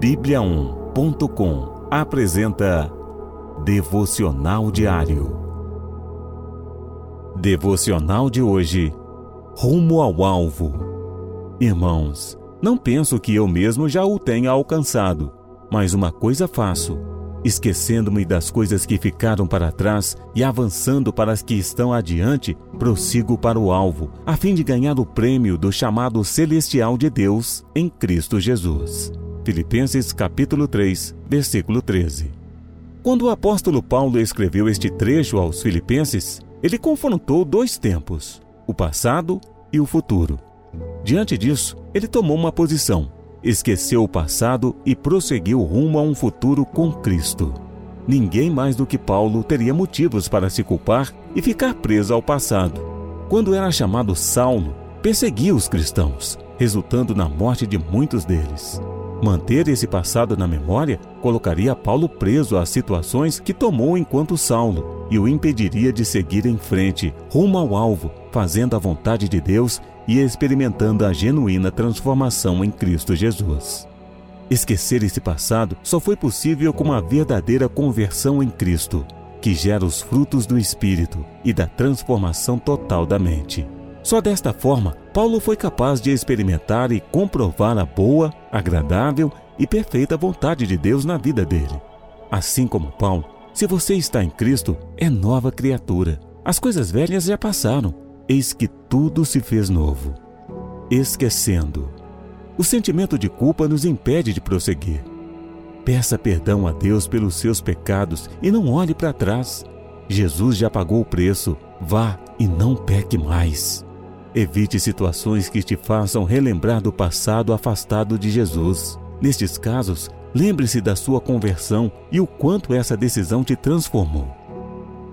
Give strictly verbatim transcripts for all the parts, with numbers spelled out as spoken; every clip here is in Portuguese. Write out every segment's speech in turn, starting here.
Bíbliaon ponto com apresenta Devocional Diário. Devocional de hoje: Rumo ao alvo. Irmãos, não penso que eu mesmo já o tenha alcançado, mas uma coisa faço, esquecendo-me das coisas que ficaram para trás e avançando para as que estão adiante, prossigo para o alvo, a fim de ganhar o prêmio do chamado celestial de Deus em Cristo Jesus. Filipenses capítulo três, versículo treze. Quando o apóstolo Paulo escreveu este trecho aos Filipenses, ele confrontou dois tempos, o passado e o futuro. Diante disso, ele tomou uma posição. Esqueceu o passado e prosseguiu rumo a um futuro com Cristo. Ninguém mais do que Paulo teria motivos para se culpar e ficar preso ao passado. Quando era chamado Saulo, perseguia os cristãos, resultando na morte de muitos deles. Manter esse passado na memória colocaria Paulo preso às situações que tomou enquanto Saulo e o impediria de seguir em frente, rumo ao alvo, fazendo a vontade de Deus e experimentando a genuína transformação em Cristo Jesus. Esquecer esse passado só foi possível com uma verdadeira conversão em Cristo, que gera os frutos do Espírito e da transformação total da mente. Só desta forma, Paulo foi capaz de experimentar e comprovar a boa, agradável e perfeita vontade de Deus na vida dele. Assim como Paulo, se você está em Cristo, é nova criatura. As coisas velhas já passaram. Eis que tudo se fez novo. Esquecendo. O sentimento de culpa nos impede de prosseguir. Peça perdão a Deus pelos seus pecados e não olhe para trás. Jesus já pagou o preço. Vá e não peque mais. Evite situações que te façam relembrar do passado afastado de Jesus. Nestes casos, lembre-se da sua conversão e o quanto essa decisão te transformou.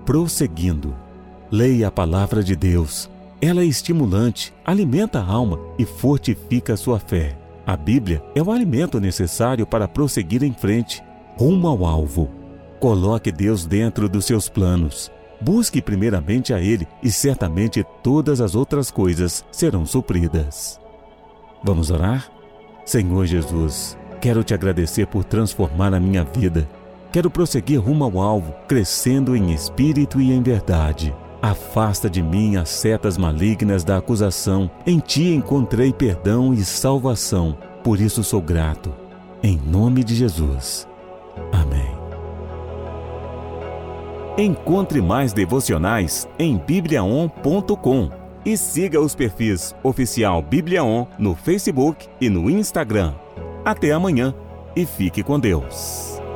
Prosseguindo. Leia a palavra de Deus. Ela é estimulante, alimenta a alma e fortifica a sua fé. A Bíblia é o alimento necessário para prosseguir em frente, rumo ao alvo. Coloque Deus dentro dos seus planos. Busque primeiramente a Ele e certamente todas as outras coisas serão supridas. Vamos orar? Senhor Jesus, quero te agradecer por transformar a minha vida. Quero prosseguir rumo ao alvo, crescendo em espírito e em verdade. Afasta de mim as setas malignas da acusação. Em ti encontrei perdão e salvação. Por isso sou grato. Em nome de Jesus. Amém. Encontre mais devocionais em Bíbliaon ponto com e siga os perfis Oficial Bíbliaon no Facebook e no Instagram. Até amanhã e fique com Deus.